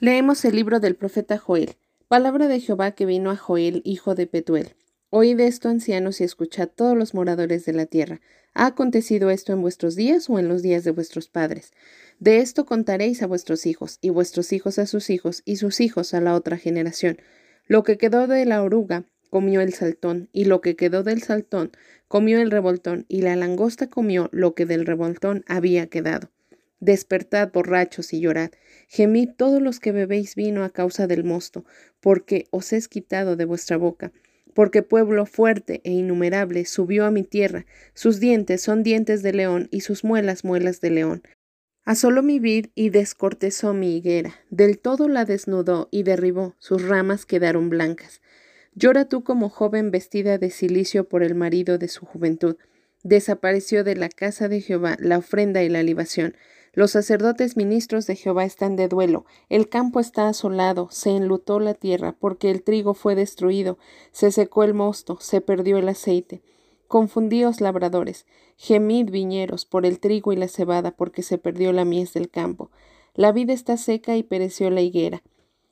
Leemos el libro del profeta Joel. Palabra de Jehová que vino a Joel, hijo de Petuel. Oíd esto, ancianos, y escuchad todos los moradores de la tierra. ¿Ha acontecido esto en vuestros días o en los días de vuestros padres? De esto contaréis a vuestros hijos, y vuestros hijos a sus hijos, y sus hijos a la otra generación. Lo que quedó de la oruga comió el saltón, y lo que quedó del saltón comió el revoltón, y la langosta comió lo que del revoltón había quedado. Despertad, borrachos, y llorad. Gemid todos los que bebéis vino a causa del mosto, porque os es quitado de vuestra boca. Porque pueblo fuerte e innumerable subió a mi tierra, sus dientes son dientes de león y sus muelas muelas de león. Asoló mi vid y descortezó mi higuera, del todo la desnudó y derribó, sus ramas quedaron blancas. Llora tú como joven vestida de cilicio por el marido de su juventud. Desapareció de la casa de Jehová la ofrenda y la libación. Los sacerdotes ministros de Jehová están de duelo, el campo está asolado, se enlutó la tierra, porque el trigo fue destruido, se secó el mosto, se perdió el aceite. Confundíos labradores, gemid viñeros por el trigo y la cebada, porque se perdió la mies del campo. La vid está seca y pereció la higuera,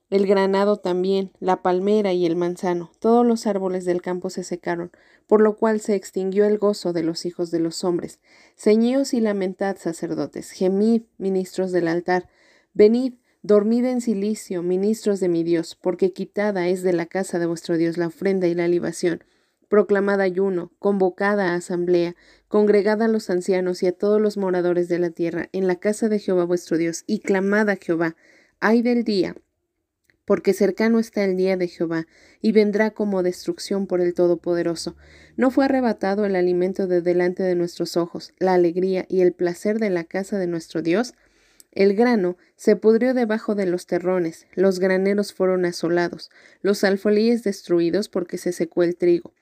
el granado también, la palmera y el manzano, todos los árboles del campo se secaron, por lo cual se extinguió el gozo de los hijos de los hombres. Ceñíos y lamentad, sacerdotes, gemid, ministros del altar. Venid, dormid en cilicio, ministros de mi Dios, porque quitada es de la casa de vuestro Dios la ofrenda y la libación. Proclamad ayuno, convocada a asamblea, congregad a los ancianos y a todos los moradores de la tierra en la casa de Jehová vuestro Dios, y clamad a Jehová. ¡Ay del día! Porque cercano está el día de Jehová, y vendrá como destrucción por el Todopoderoso. No fue arrebatado el alimento de delante de nuestros ojos, la alegría y el placer de la casa de nuestro Dios. El grano se pudrió debajo de los terrones, los graneros fueron asolados, los alfolíes destruidos porque se secó el trigo.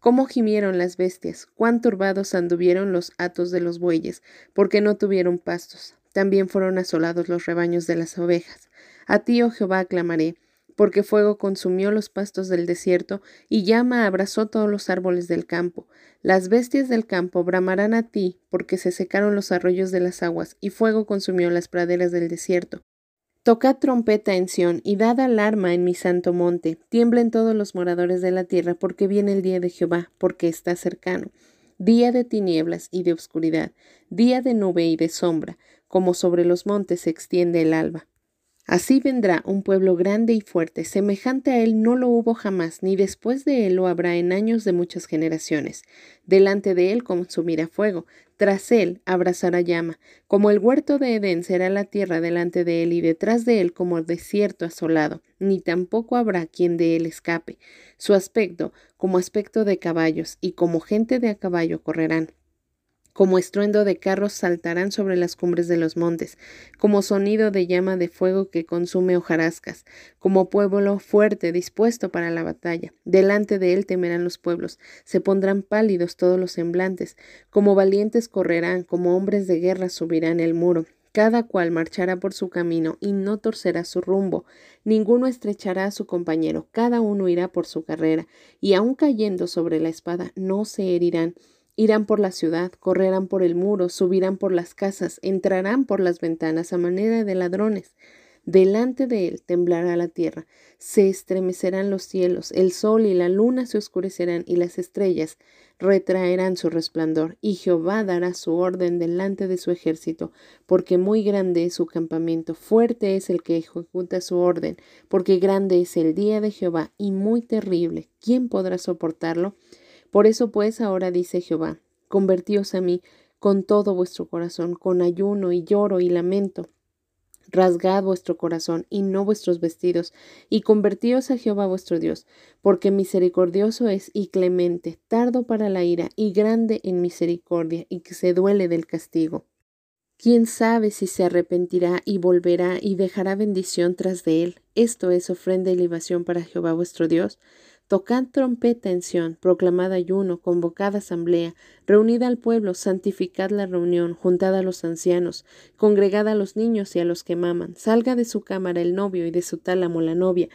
Cómo gimieron las bestias, cuán turbados anduvieron los hatos de los bueyes, porque no tuvieron pastos. También fueron asolados los rebaños de las ovejas. A ti, oh Jehová, clamaré, porque fuego consumió los pastos del desierto, y llama abrazó todos los árboles del campo. Las bestias del campo bramarán a ti, porque se secaron los arroyos de las aguas, y fuego consumió las praderas del desierto. Tocad trompeta en Sion, y dad alarma en mi santo monte. Tiemblen todos los moradores de la tierra, porque viene el día de Jehová, porque está cercano. Día de tinieblas y de oscuridad, día de nube y de sombra, como sobre los montes se extiende el alba. Así vendrá un pueblo grande y fuerte, semejante a él no lo hubo jamás, ni después de él lo habrá en años de muchas generaciones. Delante de él consumirá fuego, tras él abrazará llama. Como el huerto de Edén será la tierra delante de él, y detrás de él como el desierto asolado, ni tampoco habrá quien de él escape. Su aspecto, como aspecto de caballos, y como gente de a caballo correrán. Como estruendo de carros saltarán sobre las cumbres de los montes, como sonido de llama de fuego que consume hojarascas, como pueblo fuerte dispuesto para la batalla. Delante de él temerán los pueblos, se pondrán pálidos todos los semblantes, como valientes correrán, como hombres de guerra subirán el muro. Cada cual marchará por su camino y no torcerá su rumbo, ninguno estrechará a su compañero, cada uno irá por su carrera, y aun cayendo sobre la espada no se herirán. Irán por la ciudad, correrán por el muro, subirán por las casas, entrarán por las ventanas a manera de ladrones. Delante de él temblará la tierra, se estremecerán los cielos, el sol y la luna se oscurecerán y las estrellas retraerán su resplandor. Y Jehová dará su orden delante de su ejército, porque muy grande es su campamento, fuerte es el que ejecuta su orden, porque grande es el día de Jehová y muy terrible. ¿Quién podrá soportarlo? Por eso pues ahora dice Jehová, convertíos a mí con todo vuestro corazón, con ayuno y lloro y lamento. Rasgad vuestro corazón y no vuestros vestidos, y convertíos a Jehová vuestro Dios, porque misericordioso es y clemente, tardo para la ira y grande en misericordia, y que se duele del castigo. ¿Quién sabe si se arrepentirá y volverá y dejará bendición tras de él? Esto es ofrenda y libación para Jehová vuestro Dios. Tocad trompeta en Sion, proclamad ayuno, convocad asamblea, reunid al pueblo, santificad la reunión, juntad a los ancianos, congregad a los niños y a los que maman, salga de su cámara el novio y de su tálamo la novia.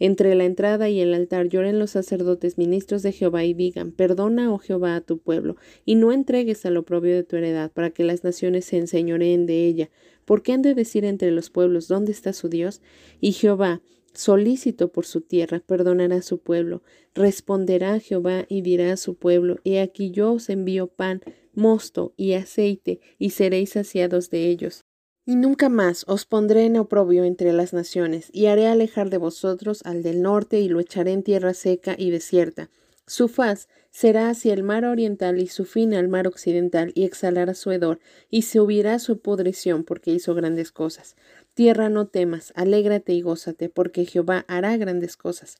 Entre la entrada y el altar lloren los sacerdotes ministros de Jehová y digan: perdona, oh Jehová, a tu pueblo, y no entregues al oprobio de tu heredad, para que las naciones se enseñoreen de ella. ¿Por qué han de decir entre los pueblos: ¿dónde está su Dios? Y Jehová, solícito por su tierra, perdonará a su pueblo. Responderá Jehová y dirá a su pueblo: he aquí yo os envío pan, mosto y aceite, y seréis saciados de ellos. Y nunca más os pondré en oprobio entre las naciones, y haré alejar de vosotros al del norte, y lo echaré en tierra seca y desierta. Su faz será hacia el mar oriental, y su fin al mar occidental, y exhalará su hedor, y se subirá su pudrición, porque hizo grandes cosas. Tierra, no temas, alégrate y gózate, porque Jehová hará grandes cosas.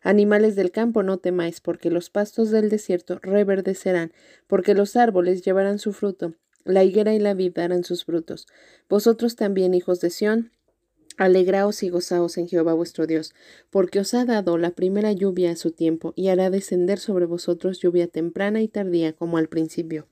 Animales del campo, no temáis, porque los pastos del desierto reverdecerán, porque los árboles llevarán su fruto. La higuera y la vid darán sus frutos. Vosotros también, hijos de Sión, alegraos y gozaos en Jehová vuestro Dios, porque os ha dado la primera lluvia a su tiempo, y hará descender sobre vosotros lluvia temprana y tardía, como al principio.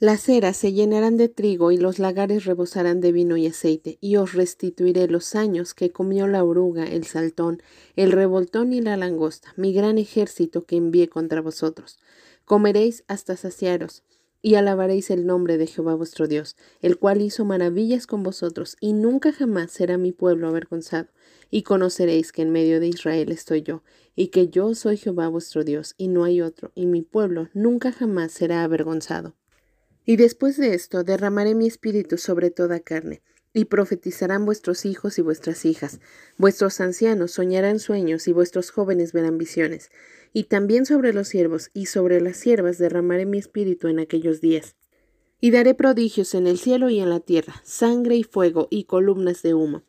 Las eras se llenarán de trigo, y los lagares rebosarán de vino y aceite, y os restituiré los años que comió la oruga, el saltón, el revoltón y la langosta, mi gran ejército que envié contra vosotros. Comeréis hasta saciaros, y alabaréis el nombre de Jehová vuestro Dios, el cual hizo maravillas con vosotros, y nunca jamás será mi pueblo avergonzado. Y conoceréis que en medio de Israel estoy yo, y que yo soy Jehová vuestro Dios, y no hay otro, y mi pueblo nunca jamás será avergonzado. Y después de esto derramaré mi espíritu sobre toda carne, y profetizarán vuestros hijos y vuestras hijas, vuestros ancianos soñarán sueños, y vuestros jóvenes verán visiones. Y también sobre los siervos y sobre las siervas derramaré mi espíritu en aquellos días. Y daré prodigios en el cielo y en la tierra, sangre y fuego y columnas de humo.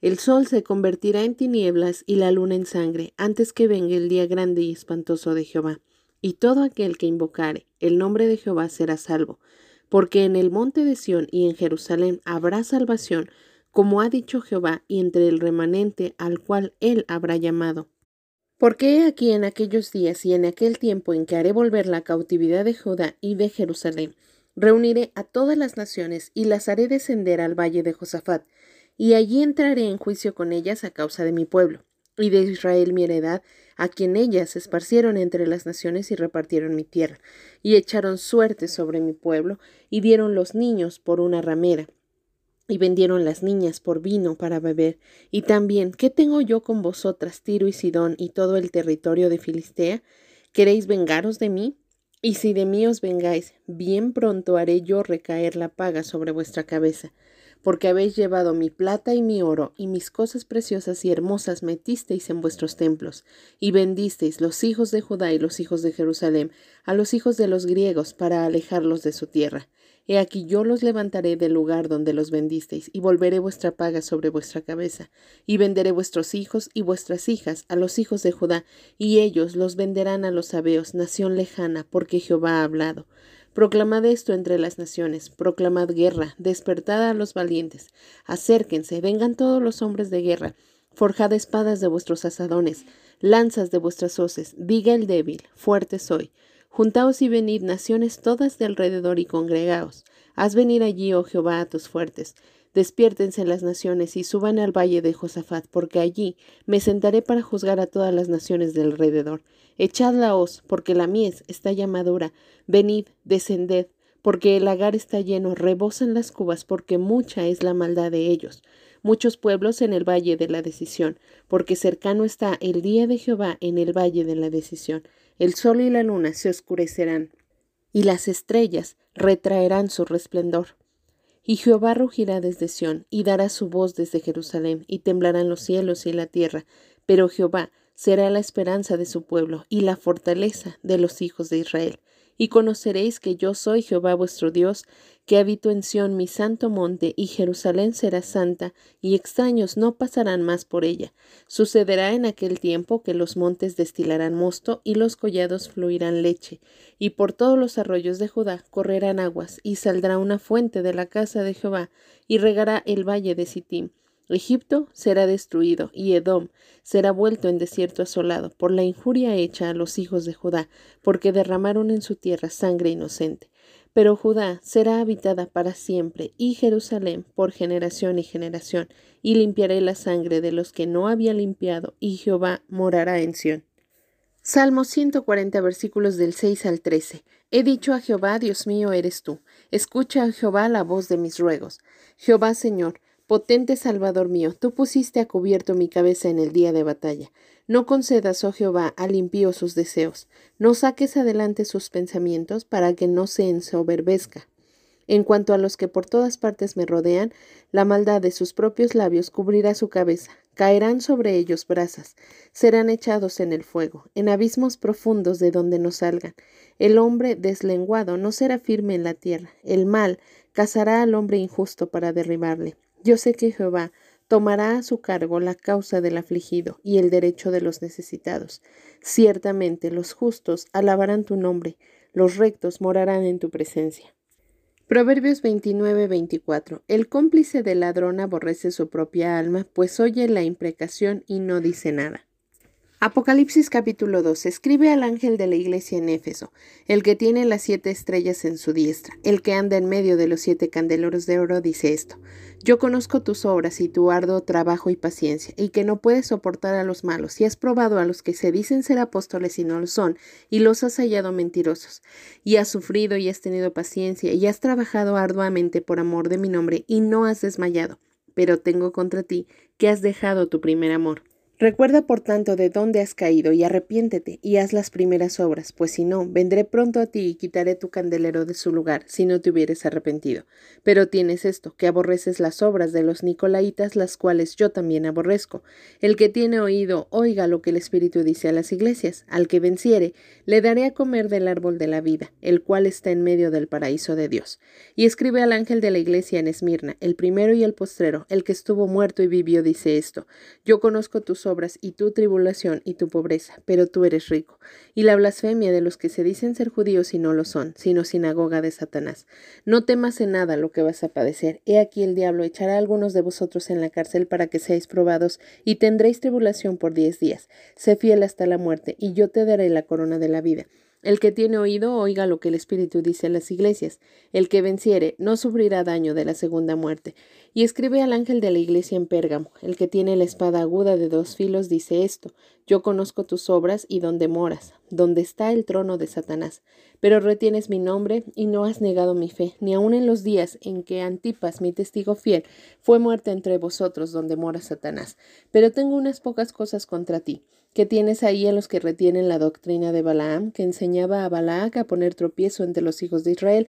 El sol se convertirá en tinieblas y la luna en sangre, antes que venga el día grande y espantoso de Jehová. Y todo aquel que invocare el nombre de Jehová será salvo, porque en el monte de Sión y en Jerusalén habrá salvación, como ha dicho Jehová, y entre el remanente al cual él habrá llamado. Porque he aquí en aquellos días y en aquel tiempo en que haré volver la cautividad de Judá y de Jerusalén, reuniré a todas las naciones y las haré descender al valle de Josafat, y allí entraré en juicio con ellas a causa de mi pueblo, y de Israel mi heredad, a quien ellas se esparcieron entre las naciones y repartieron mi tierra, y echaron suerte sobre mi pueblo, y dieron los niños por una ramera, y vendieron las niñas por vino para beber. Y también, ¿qué tengo yo con vosotras, Tiro y Sidón, y todo el territorio de Filistea? ¿Queréis vengaros de mí? Y si de mí os vengáis, bien pronto haré yo recaer la paga sobre vuestra cabeza, porque habéis llevado mi plata y mi oro, y mis cosas preciosas y hermosas metisteis en vuestros templos, y vendisteis los hijos de Judá y los hijos de Jerusalén a los hijos de los griegos para alejarlos de su tierra. He aquí yo los levantaré del lugar donde los vendisteis, y volveré vuestra paga sobre vuestra cabeza, y venderé vuestros hijos y vuestras hijas a los hijos de Judá, y ellos los venderán a los abeos, nación lejana, porque Jehová ha hablado. Proclamad esto entre las naciones, proclamad guerra, despertad a los valientes, acérquense, vengan todos los hombres de guerra, forjad espadas de vuestros azadones, lanzas de vuestras hoces, diga el débil, fuerte soy. Juntaos y venid, naciones todas de alrededor, y congregaos. Haz venir allí, oh Jehová, a tus fuertes. Despiértense las naciones, y suban al valle de Josafat, porque allí me sentaré para juzgar a todas las naciones de alrededor. Echad la hoz, porque la mies está ya madura. Venid, descended, porque el lagar está lleno, rebosan las cubas, porque mucha es la maldad de ellos. Muchos pueblos en el valle de la decisión, porque cercano está el día de Jehová en el valle de la decisión. El sol y la luna se oscurecerán, y las estrellas retraerán su resplandor. Y Jehová rugirá desde Sión, y dará su voz desde Jerusalén, y temblarán los cielos y la tierra. Pero Jehová será la esperanza de su pueblo, y la fortaleza de los hijos de Israel. Y conoceréis que yo soy Jehová vuestro Dios, que habito en Sión mi santo monte, y Jerusalén será santa, y extraños no pasarán más por ella. Sucederá en aquel tiempo que los montes destilarán mosto, y los collados fluirán leche, y por todos los arroyos de Judá correrán aguas, y saldrá una fuente de la casa de Jehová, y regará el valle de Sittim. Egipto será destruido, y Edom será vuelto en desierto asolado, por la injuria hecha a los hijos de Judá, porque derramaron en su tierra sangre inocente. Pero Judá será habitada para siempre, y Jerusalén por generación y generación, y limpiaré la sangre de los que no había limpiado, y Jehová morará en Sion. Salmo 140, versículos del 6 al 13. He dicho a Jehová, Dios mío eres tú. Escucha, Jehová, la voz de mis ruegos. Jehová, Señor, potente Salvador mío, tú pusiste a cubierto mi cabeza en el día de batalla. No concedas, oh Jehová, al impío sus deseos. No saques adelante sus pensamientos para que no se ensoberbezca. En cuanto a los que por todas partes me rodean, la maldad de sus propios labios cubrirá su cabeza. Caerán sobre ellos brasas. Serán echados en el fuego, en abismos profundos de donde no salgan. El hombre deslenguado no será firme en la tierra. El mal cazará al hombre injusto para derribarle. Yo sé que Jehová tomará a su cargo la causa del afligido y el derecho de los necesitados. Ciertamente los justos alabarán tu nombre, los rectos morarán en tu presencia. Proverbios 29:24. El cómplice del ladrón aborrece su propia alma, pues oye la imprecación y no dice nada. Apocalipsis capítulo 2. Escribe al ángel de la iglesia en Éfeso, el que tiene las 7 estrellas en su diestra, el que anda en medio de los 7 candeleros de oro, dice esto: Yo conozco tus obras y tu arduo trabajo y paciencia, y que no puedes soportar a los malos, y has probado a los que se dicen ser apóstoles y no lo son, y los has hallado mentirosos, y has sufrido y has tenido paciencia, y has trabajado arduamente por amor de mi nombre, y no has desmayado. Pero tengo contra ti que has dejado tu primer amor. Recuerda, por tanto, de dónde has caído, y arrepiéntete, y haz las primeras obras, pues si no, vendré pronto a ti y quitaré tu candelero de su lugar, si no te hubieres arrepentido. Pero tienes esto, que aborreces las obras de los nicolaitas, las cuales yo también aborrezco. El que tiene oído, oiga lo que el Espíritu dice a las iglesias. Al que venciere, le daré a comer del árbol de la vida, el cual está en medio del paraíso de Dios. Y escribe al ángel de la iglesia en Esmirna, el primero y el postrero, el que estuvo muerto y vivió, dice esto: Yo conozco tus obras y tu tribulación y tu pobreza, pero tú eres rico, y la blasfemia de los que se dicen ser judíos y no lo son, sino sinagoga de Satanás. No temas en nada lo que vas a padecer. He aquí el diablo echará a algunos de vosotros en la cárcel para que seáis probados, y tendréis tribulación por 10 días. Sé fiel hasta la muerte, y yo te daré la corona de la vida. El que tiene oído, oiga lo que el Espíritu dice a las iglesias. El que venciere no sufrirá daño de la segunda muerte. Y escribe al ángel de la iglesia en Pérgamo, el que tiene la espada aguda de 2 filos, dice esto: Yo conozco tus obras y dónde moras, donde está el trono de Satanás. Pero retienes mi nombre y no has negado mi fe, ni aun en los días en que Antipas, mi testigo fiel, fue muerta entre vosotros, donde mora Satanás. Pero tengo unas pocas cosas contra ti, que tienes ahí a los que retienen la doctrina de Balaam, que enseñaba a Balac a poner tropiezo entre los hijos de Israel,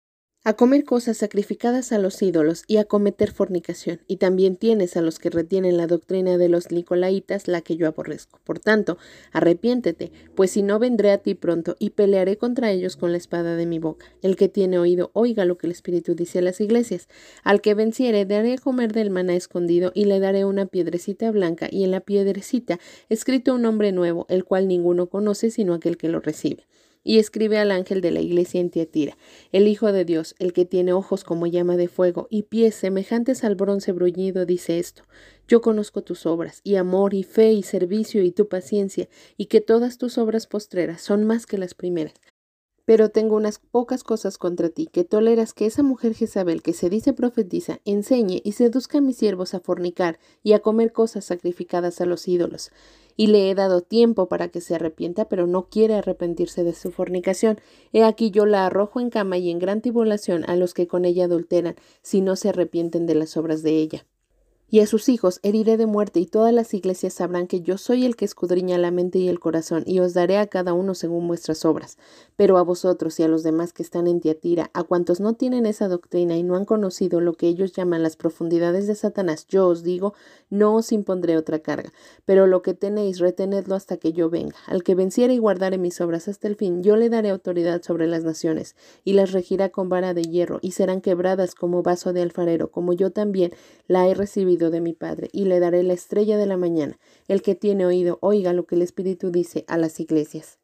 a comer cosas sacrificadas a los ídolos y a cometer fornicación. Y también tienes a los que retienen la doctrina de los nicolaitas, la que yo aborrezco. Por tanto, arrepiéntete, pues si no, vendré a ti pronto y pelearé contra ellos con la espada de mi boca. El que tiene oído, oiga lo que el Espíritu dice a las iglesias. Al que venciere, daré a comer del maná escondido, y le daré una piedrecita blanca, y en la piedrecita escrito un nombre nuevo, el cual ninguno conoce sino aquel que lo recibe. Y escribe al ángel de la iglesia en Tiatira, el Hijo de Dios, el que tiene ojos como llama de fuego y pies semejantes al bronce bruñido, dice esto: Yo conozco tus obras, y amor, y fe, y servicio, y tu paciencia, y que todas tus obras postreras son más que las primeras. Pero tengo unas pocas cosas contra ti, que toleras que esa mujer Jezabel, que se dice profetiza, enseñe y seduzca a mis siervos a fornicar y a comer cosas sacrificadas a los ídolos. Y le he dado tiempo para que se arrepienta, pero no quiere arrepentirse de su fornicación. He aquí yo la arrojo en cama y en gran tribulación a los que con ella adulteran, si no se arrepienten de las obras de ella. Y a sus hijos heriré de muerte, y todas las iglesias sabrán que yo soy el que escudriña la mente y el corazón, y os daré a cada uno según vuestras obras. Pero a vosotros y a los demás que están en Tiatira, a cuantos no tienen esa doctrina y no han conocido lo que ellos llaman las profundidades de Satanás, yo os digo, no os impondré otra carga. Pero lo que tenéis, retenedlo hasta que yo venga. Al que venciere y guardare mis obras hasta el fin, yo le daré autoridad sobre las naciones, y las regirá con vara de hierro, y serán quebradas como vaso de alfarero, como yo también la he recibido de mi Padre, y le daré la estrella de la mañana. El que tiene oído, oiga lo que el Espíritu dice a las iglesias.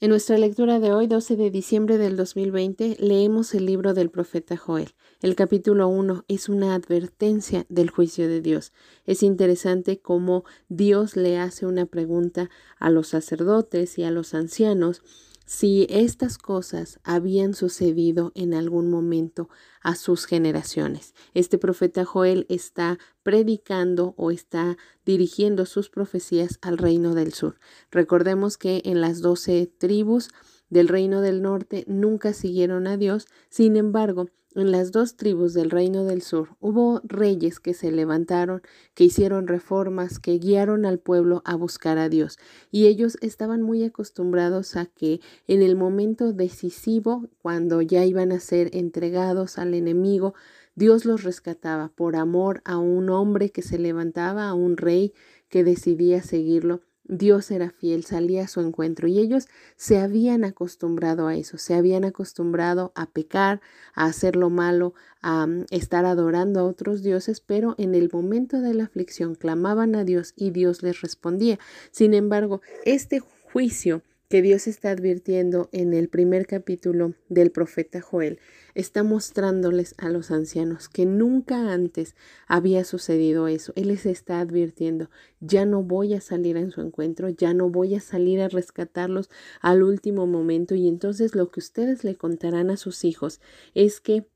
En nuestra lectura de hoy, 12 de diciembre del 2020, leemos el libro del profeta Joel. El capítulo 1 es una advertencia del juicio de Dios. Es interesante cómo Dios le hace una pregunta a los sacerdotes y a los ancianos si estas cosas habían sucedido en algún momento a sus generaciones. Este profeta Joel está predicando o está dirigiendo sus profecías al reino del sur. Recordemos que en las 12 tribus del reino del norte nunca siguieron a Dios, sin embargo, en las 2 tribus del reino del sur hubo reyes que se levantaron, que hicieron reformas, que guiaron al pueblo a buscar a Dios. Y ellos estaban muy acostumbrados a que en el momento decisivo, cuando ya iban a ser entregados al enemigo, Dios los rescataba por amor a un hombre que se levantaba, a un rey que decidía seguirlo. Dios era fiel, salía a su encuentro, y ellos se habían acostumbrado a eso, se habían acostumbrado a pecar, a hacer lo malo, a estar adorando a otros dioses, pero en el momento de la aflicción clamaban a Dios y Dios les respondía. Sin embargo, este juicio que Dios está advirtiendo en el primer capítulo del profeta Joel está mostrándoles a los ancianos que nunca antes había sucedido eso. Él les está advirtiendo, ya no voy a salir en su encuentro, ya no voy a salir a rescatarlos al último momento. Y entonces lo que ustedes le contarán a sus hijos es que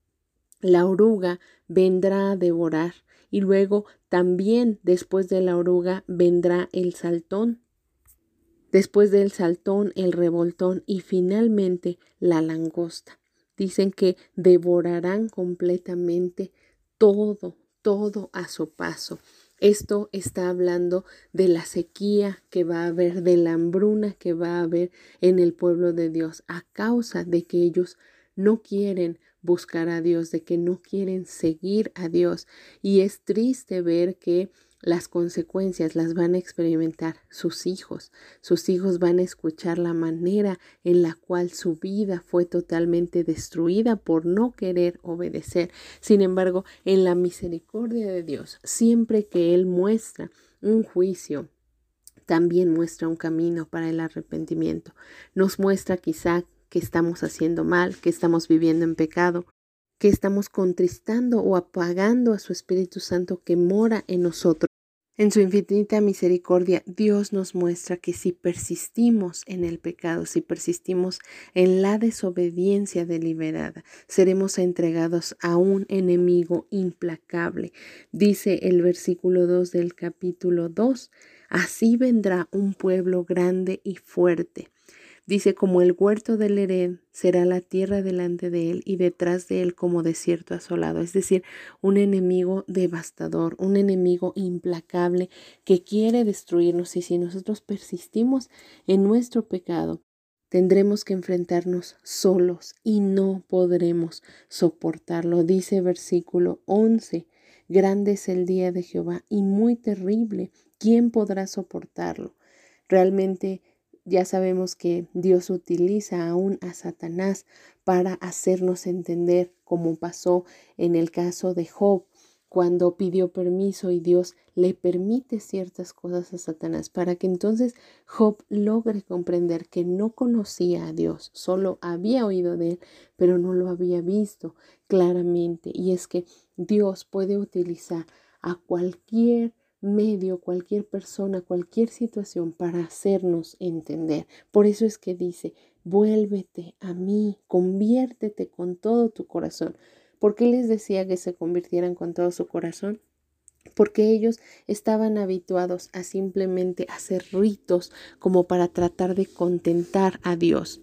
la oruga vendrá a devorar, y luego también después de la oruga vendrá el saltón. Después del saltón, el revoltón y finalmente la langosta. Dicen que devorarán completamente todo a su paso. Esto está hablando de la sequía que va a haber, de la hambruna que va a haber en el pueblo de Dios a causa de que ellos no quieren buscar a Dios, de que no quieren seguir a Dios. Y es triste ver que las consecuencias las van a experimentar sus hijos. Sus hijos van a escuchar la manera en la cual su vida fue totalmente destruida por no querer obedecer. Sin embargo, en la misericordia de Dios, siempre que Él muestra un juicio, también muestra un camino para el arrepentimiento. Nos muestra quizá que estamos haciendo mal, que estamos viviendo en pecado, que estamos contristando o apagando a su Espíritu Santo que mora en nosotros. En su infinita misericordia, Dios nos muestra que si persistimos en el pecado, si persistimos en la desobediencia deliberada, seremos entregados a un enemigo implacable. Dice el versículo 2 del capítulo 2, así vendrá un pueblo grande y fuerte. Dice, como el huerto del Edén será la tierra delante de él y detrás de él como desierto asolado. Es decir, un enemigo devastador, un enemigo implacable que quiere destruirnos. Y si nosotros persistimos en nuestro pecado, tendremos que enfrentarnos solos y no podremos soportarlo. Dice versículo 11, grande es el día de Jehová y muy terrible. ¿Quién podrá soportarlo? Realmente ya sabemos que Dios utiliza aún a Satanás para hacernos entender, como pasó en el caso de Job, cuando pidió permiso y Dios le permite ciertas cosas a Satanás para que entonces Job logre comprender que no conocía a Dios, solo había oído de él, pero no lo había visto claramente. Y es que Dios puede utilizar a cualquier medio, cualquier persona, cualquier situación para hacernos entender. Por eso es que dice, vuélvete a mí, conviértete con todo tu corazón. ¿Por qué les decía que se convirtieran con todo su corazón? Porque ellos estaban habituados a simplemente hacer ritos como para tratar de contentar a Dios.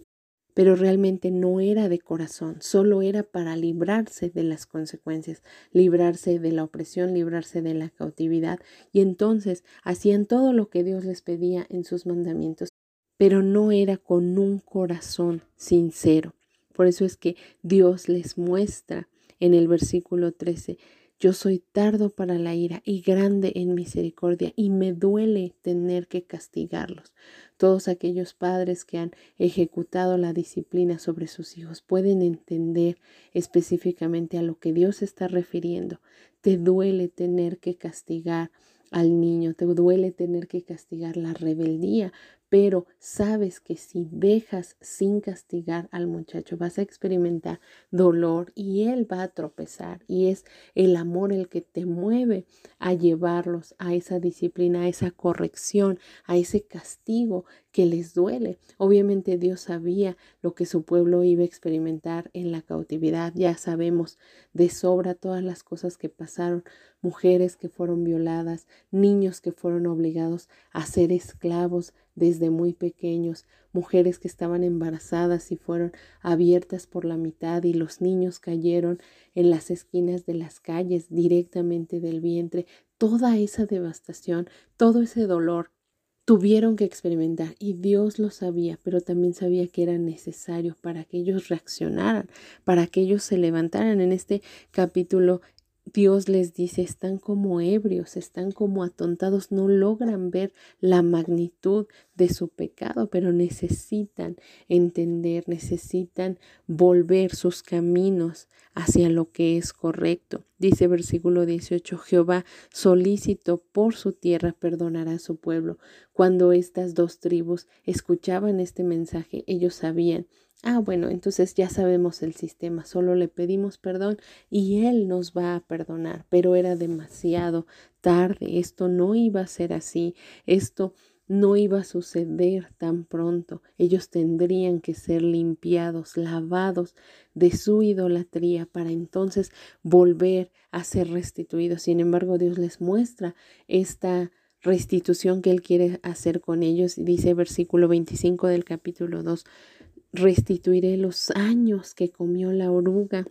Pero realmente no era de corazón, solo era para librarse de las consecuencias, librarse de la opresión, librarse de la cautividad. Y entonces hacían todo lo que Dios les pedía en sus mandamientos, pero no era con un corazón sincero. Por eso es que Dios les muestra en el versículo 13, yo soy tardo para la ira y grande en misericordia, y me duele tener que castigarlos. Todos aquellos padres que han ejecutado la disciplina sobre sus hijos pueden entender específicamente a lo que Dios está refiriendo. Te duele tener que castigar al niño, te duele tener que castigar la rebeldía, Pero sabes que si dejas sin castigar al muchacho vas a experimentar dolor y él va a tropezar. Y es el amor el que te mueve a llevarlos a esa disciplina, a esa corrección, a ese castigo que les duele. Obviamente Dios sabía lo que su pueblo iba a experimentar en la cautividad. Ya sabemos de sobra todas las cosas que pasaron. Mujeres que fueron violadas, niños que fueron obligados a ser esclavos desde muy pequeños, mujeres que estaban embarazadas y fueron abiertas por la mitad y los niños cayeron en las esquinas de las calles directamente del vientre. Toda esa devastación, todo ese dolor tuvieron que experimentar y Dios lo sabía, pero también sabía que era necesario para que ellos reaccionaran, para que ellos se levantaran. En este capítulo Dios les dice, están como ebrios, están como atontados, no logran ver la magnitud de su pecado, pero necesitan entender, necesitan volver sus caminos hacia lo que es correcto. Dice versículo 18, Jehová solícito por su tierra perdonará a su pueblo. Cuando estas dos tribus escuchaban este mensaje, ellos sabían, bueno, entonces ya sabemos el sistema, solo le pedimos perdón y Él nos va a perdonar, pero era demasiado tarde, esto no iba a ser así, esto no iba a suceder tan pronto, ellos tendrían que ser limpiados, lavados de su idolatría para entonces volver a ser restituidos. Sin embargo, Dios les muestra esta restitución que Él quiere hacer con ellos y dice versículo 25 del capítulo 2, restituiré los años que comió la oruga.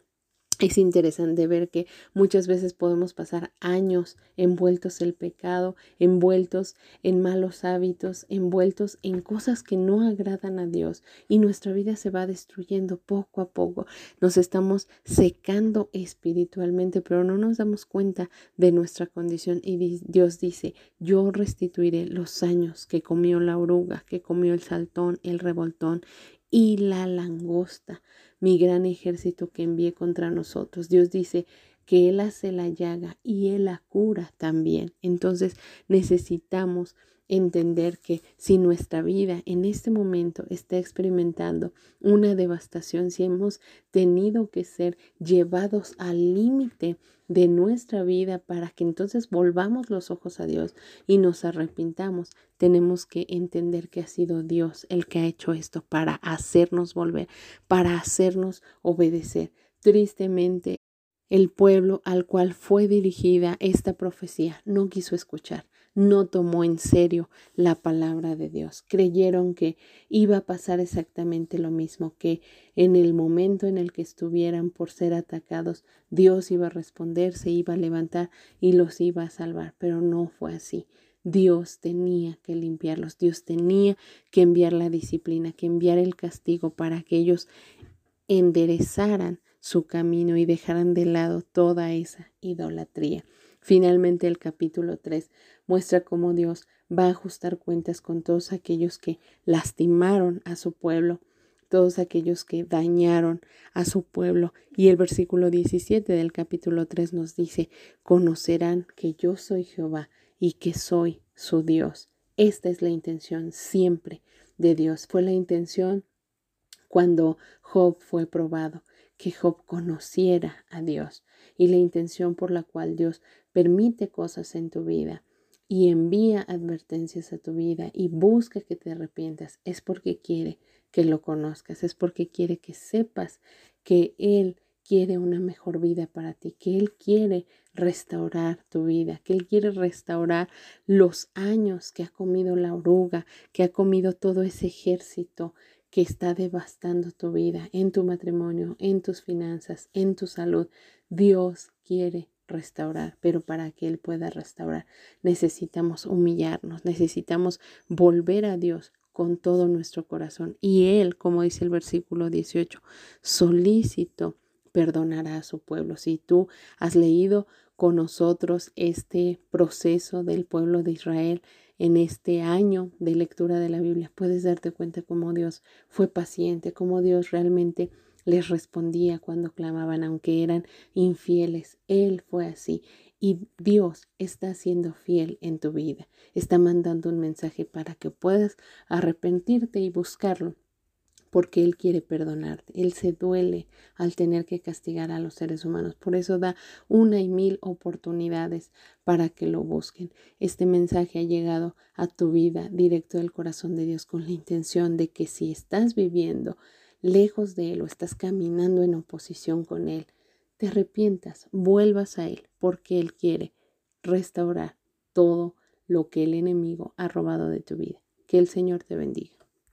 Es interesante ver que muchas veces podemos pasar años envueltos en el pecado, envueltos en malos hábitos, envueltos en cosas que no agradan a Dios y nuestra vida se va destruyendo poco a poco. Nos estamos secando espiritualmente, pero no nos damos cuenta de nuestra condición y Dios dice, yo restituiré los años que comió la oruga, que comió el saltón, el revoltón y la langosta, mi gran ejército que envié contra nosotros. Dios dice que Él hace la llaga y Él la cura también. Entonces necesitamos entender que si nuestra vida en este momento está experimentando una devastación, si hemos tenido que ser llevados al límite de nuestra vida para que entonces volvamos los ojos a Dios y nos arrepintamos, tenemos que entender que ha sido Dios el que ha hecho esto para hacernos volver, para hacernos obedecer. Tristemente, el pueblo al cual fue dirigida esta profecía no quiso escuchar. No tomó en serio la palabra de Dios. Creyeron que iba a pasar exactamente lo mismo, que en el momento en el que estuvieran por ser atacados, Dios iba a responder, se iba a levantar y los iba a salvar, pero no fue así. Dios tenía que limpiarlos, Dios tenía que enviar la disciplina, que enviar el castigo para que ellos enderezaran su camino y dejaran de lado toda esa idolatría. Finalmente el capítulo 3 muestra cómo Dios va a ajustar cuentas con todos aquellos que lastimaron a su pueblo, todos aquellos que dañaron a su pueblo. Y el versículo 17 del capítulo 3 nos dice, conocerán que yo soy Jehová y que soy su Dios. Esta es la intención siempre de Dios. Fue la intención cuando Job fue probado, que Job conociera a Dios, y la intención por la cual Dios permite cosas en tu vida y envía advertencias a tu vida y busca que te arrepientas, es porque quiere que lo conozcas, es porque quiere que sepas que Él quiere una mejor vida para ti, que Él quiere restaurar tu vida, que Él quiere restaurar los años que ha comido la oruga, que ha comido todo ese ejército que está devastando tu vida, en tu matrimonio, en tus finanzas, en tu salud. Dios quiere restaurar, pero para que Él pueda restaurar necesitamos humillarnos, necesitamos volver a Dios con todo nuestro corazón. Y Él, como dice el versículo 18, solícito perdonará a su pueblo. Si tú has leído con nosotros este proceso del pueblo de Israel, en este año de lectura de la Biblia puedes darte cuenta cómo Dios fue paciente, cómo Dios realmente les respondía cuando clamaban, aunque eran infieles. Él fue así Y Dios está siendo fiel en tu vida. Está mandando un mensaje para que puedas arrepentirte y buscarlo, porque Él quiere perdonarte. Él se duele al tener que castigar a los seres humanos. Por eso da 1,000 oportunidades para que lo busquen. Este mensaje ha llegado a tu vida directo del corazón de Dios con la intención de que si estás viviendo lejos de Él o estás caminando en oposición con Él, te arrepientas, vuelvas a Él, porque Él quiere restaurar todo lo que el enemigo ha robado de tu vida. Que el Señor te bendiga.